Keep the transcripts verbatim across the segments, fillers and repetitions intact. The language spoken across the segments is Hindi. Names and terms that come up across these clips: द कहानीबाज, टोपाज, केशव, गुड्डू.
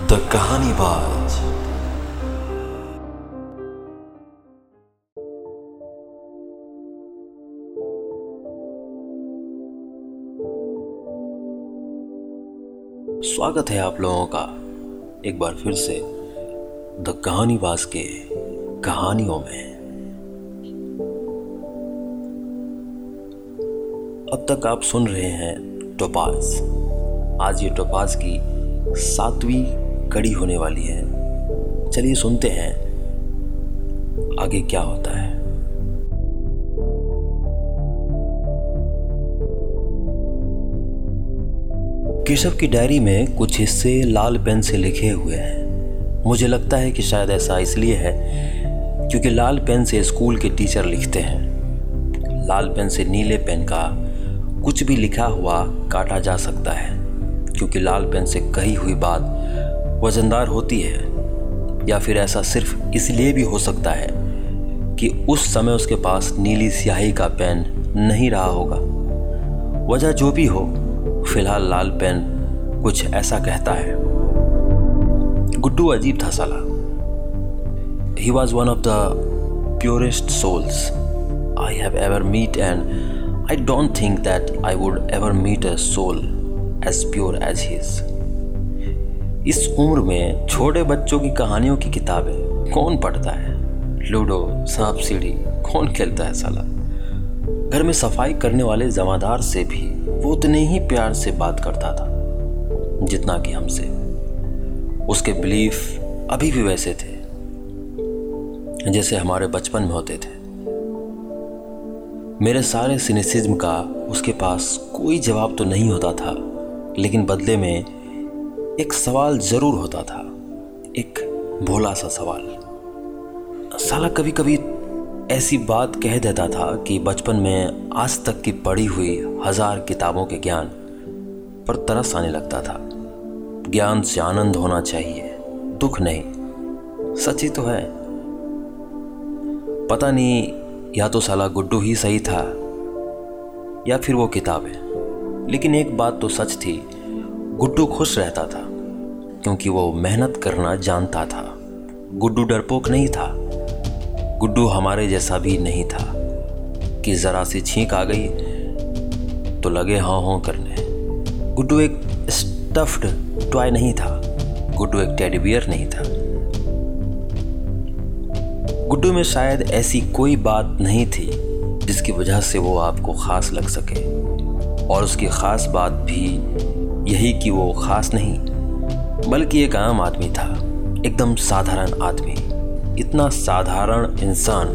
द कहानीबाज। स्वागत है आप लोगों का एक बार फिर से द कहानीबाज के कहानियों में। अब तक आप सुन रहे हैं टोपाज। आज ये टोपाज की सातवीं कड़ी होने वाली है। चलिए सुनते हैं आगे क्या होता है। केशव की डायरी में कुछ हिस्से लाल पेन से लिखे हुए हैं। मुझे लगता है कि शायद ऐसा इसलिए है क्योंकि लाल पेन से स्कूल के टीचर लिखते हैं। लाल पेन से नीले पेन का कुछ भी लिखा हुआ काटा जा सकता है क्योंकि लाल पेन से कही हुई बात वजनदार होती है, या फिर ऐसा सिर्फ इसलिए भी हो सकता है कि उस समय उसके पास नीली स्याही का पेन नहीं रहा होगा। वजह जो भी हो, फिलहाल लाल पेन कुछ ऐसा कहता है। गुड्डू अजीब था साला। He was one of the purest souls I have ever met, and I don't think that I would ever meet a soul as pure as his। इस उम्र में छोटे बच्चों की कहानियों की किताबें कौन पढ़ता है? लूडो, सांप सीढ़ी कौन खेलता है साला? घर में सफाई करने वाले जमादार से भी वो उतने ही प्यार से बात करता था जितना कि हमसे। उसके बिलीफ अभी भी वैसे थे जैसे हमारे बचपन में होते थे। मेरे सारे सिनिसिज्म का उसके पास कोई जवाब तो नहीं होता था, लेकिन बदले में एक सवाल ज़रूर होता था, एक भोला सा सवाल। साला कभी कभी ऐसी बात कह देता था कि बचपन में आज तक की पढ़ी हुई हज़ार किताबों के ज्ञान पर तरस आने लगता था। ज्ञान से आनंद होना चाहिए, दुख नहीं। सच ही तो है। पता नहीं, या तो साला गुड्डू ही सही था या फिर वो किताबें। लेकिन एक बात तो सच थी, गुड्डू खुश रहता था क्योंकि वो मेहनत करना जानता था। गुड्डू डरपोक नहीं था। गुड्डू हमारे जैसा भी नहीं था कि ज़रा सी छींक आ गई तो लगे हाँ हाँ करने। गुड्डू एक स्टफ्ड टॉय नहीं था। गुड्डू एक टेडी बियर नहीं था। गुड्डू में शायद ऐसी कोई बात नहीं थी जिसकी वजह से वो आपको ख़ास लग सके, और उसकी ख़ास बात भी यही कि वो ख़ास नहीं बल्कि एक आम आदमी था, एकदम साधारण आदमी। इतना साधारण इंसान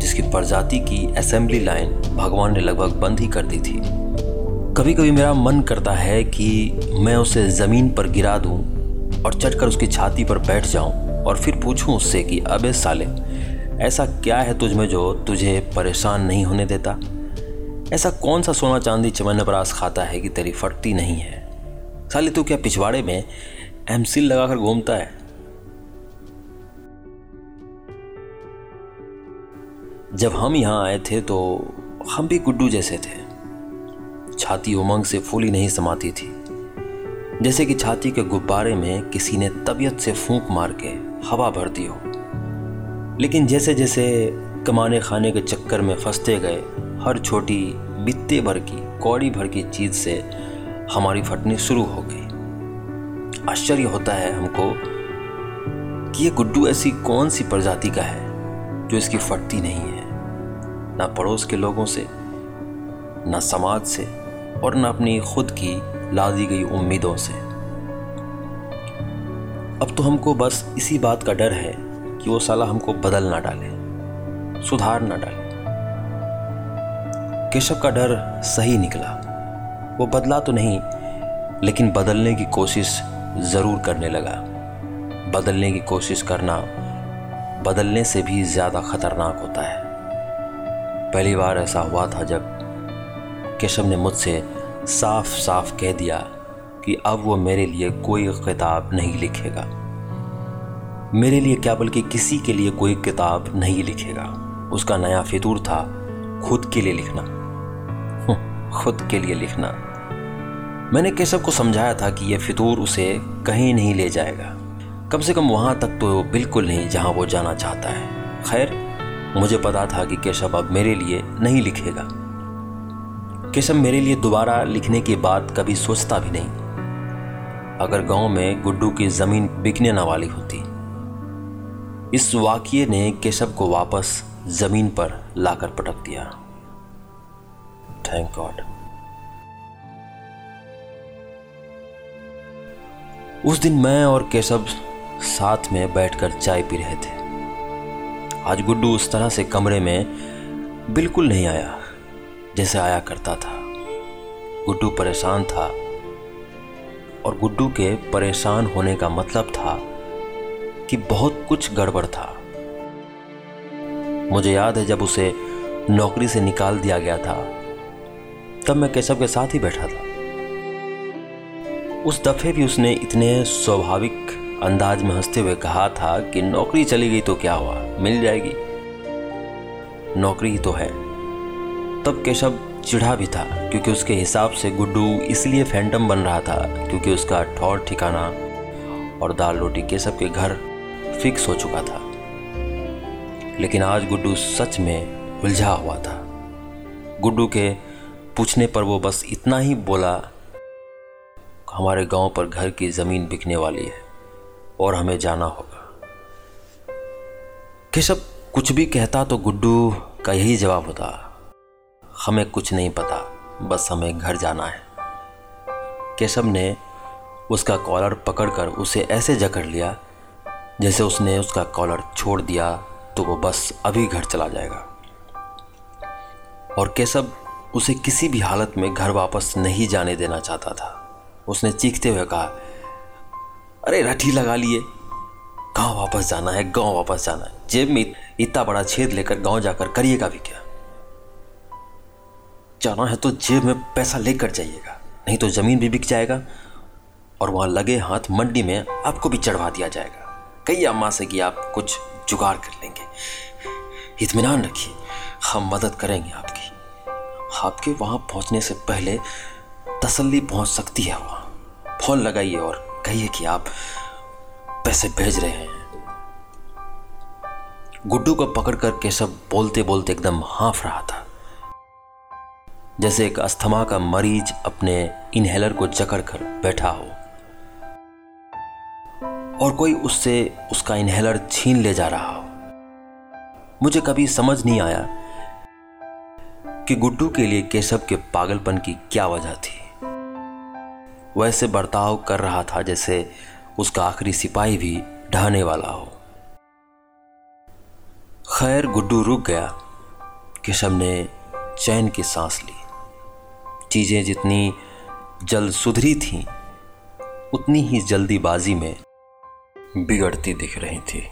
जिसकी प्रजाति की असेंबली लाइन भगवान ने लगभग बंद ही कर दी थी। कभी कभी मेरा मन करता है कि मैं उसे ज़मीन पर गिरा दूं और चढ़कर उसकी छाती पर बैठ जाऊं और फिर पूछूं उससे कि अबे साले, ऐसा क्या है तुझ में जो तुझे परेशान नहीं होने देता? ऐसा कौन सा सोना चांदी चमन बरास खाता है कि तेरी फटती नहीं है? साले तू क्या पिछवाड़े में एमसील लगाकर घूमता है? जब हम यहाँ आए थे तो हम भी गुड्डू जैसे थे। छाती उमंग से फूली नहीं समाती थी, जैसे कि छाती के गुब्बारे में किसी ने तबीयत से फूंक मार के हवा भर दी हो। लेकिन जैसे जैसे कमाने खाने के चक्कर में फंसते गए, हर छोटी बित्ते भर की कौड़ी भर की चीज़ से हमारी फटनी शुरू हो गई। आश्चर्य होता है हमको कि ये गुड्डू ऐसी कौन सी प्रजाति का है जो इसकी फटती नहीं है, ना पड़ोस के लोगों से, ना समाज से, और ना अपनी खुद की लादी गई उम्मीदों से। अब तो हमको बस इसी बात का डर है कि वो साला हमको बदल ना डाले, सुधार ना डाले। केशव का डर सही निकला। वो बदला तो नहीं, लेकिन बदलने की कोशिश ज़रूर करने लगा। बदलने की कोशिश करना बदलने से भी ज़्यादा खतरनाक होता है। पहली बार ऐसा हुआ था जब केशव ने मुझसे साफ साफ कह दिया कि अब वो मेरे लिए कोई किताब नहीं लिखेगा। मेरे लिए क्या बल्कि किसी के लिए कोई किताब नहीं लिखेगा। उसका नया फितूर था खुद के लिए लिखना। खुद के लिए लिखना मैंने केशव को समझाया था कि यह फितूर उसे कहीं नहीं ले जाएगा, कम से कम वहाँ तक तो बिल्कुल नहीं जहाँ वो जाना चाहता है। खैर, मुझे पता था कि केशव अब मेरे लिए नहीं लिखेगा। केशव मेरे लिए दोबारा लिखने की बात कभी सोचता भी नहीं। अगर गांव में गुड्डू की ज़मीन बिकने न वाली होती। इस वाकये ने केशव को वापस ज़मीन पर लाकर पटक दिया। Thank God. उस दिन मैं और केशव साथ में बैठकर चाय पी रहे थे। आज गुड्डू उस तरह से कमरे में बिल्कुल नहीं आया जैसे आया करता था। गुड्डू परेशान था और गुड्डू के परेशान होने का मतलब था कि बहुत कुछ गड़बड़ था। मुझे याद है जब उसे नौकरी से निकाल दिया गया था तब मैं केशव के साथ ही बैठा था। उस दफे भी उसने इतने स्वाभाविक अंदाज में हंसते हुए कहा था कि नौकरी चली गई तो क्या हुआ, मिल जाएगी, नौकरी ही तो है। तब केशव चिढ़ा भी था क्योंकि उसके हिसाब से गुड्डू इसलिए फैंटम बन रहा था क्योंकि उसका ठौर ठिकाना और दाल रोटी केशव के घर फिक्स हो चुका था। लेकिन आज गुड्डू सच में उलझा हुआ था। गुड्डू के पूछने पर वो बस इतना ही बोला, हमारे गांव पर घर की ज़मीन बिकने वाली है और हमें जाना होगा। केशव कुछ भी कहता तो गुड्डू का यही जवाब होता, हमें कुछ नहीं पता, बस हमें घर जाना है। केशव ने उसका कॉलर पकड़कर उसे ऐसे जकड़ लिया जैसे उसने उसका कॉलर छोड़ दिया तो वो बस अभी घर चला जाएगा। और केशव उसे किसी भी हालत में घर वापस नहीं जाने देना चाहता था। उसने चीखते हुए कहा, अरे रट्ठी लगा लिए, गाँव वापस जाना है, गाँव वापस जाना है, जेब में इतना बड़ा छेद लेकर गाँव जाकर करिएगा भी क्या? जाना है तो जेब में पैसा लेकर जाइएगा, नहीं तो ज़मीन भी बिक जाएगा और वहाँ लगे हाथ मंडी में आपको भी चढ़वा दिया जाएगा। कई अम्मा से कि आप कुछ जुगाड़ कर लेंगे, इत्मीनान रखिए, हम मदद करेंगे आपकी। आपके वहाँ पहुँचने से पहले तसल्ली पहुँच सकती है, वहाँ फोन लगाइए और कहिए कि आप पैसे भेज रहे हैं। गुड्डू को पकड़कर केशव बोलते बोलते एकदम हाँफ रहा था, जैसे एक अस्थमा का मरीज अपने इनहेलर को जकड़ कर बैठा हो और कोई उससे उसका इनहेलर छीन ले जा रहा हो। मुझे कभी समझ नहीं आया कि गुड्डू के लिए केशव के पागलपन की क्या वजह थी। वैसे बर्ताव कर रहा था जैसे उसका आखिरी सिपाही भी ढहाने वाला हो। खैर, गुड्डू रुक गया। केशव ने चैन की सांस ली। चीज़ें जितनी जल्द सुधरी थीं उतनी ही जल्दीबाजी में बिगड़ती दिख रही थी।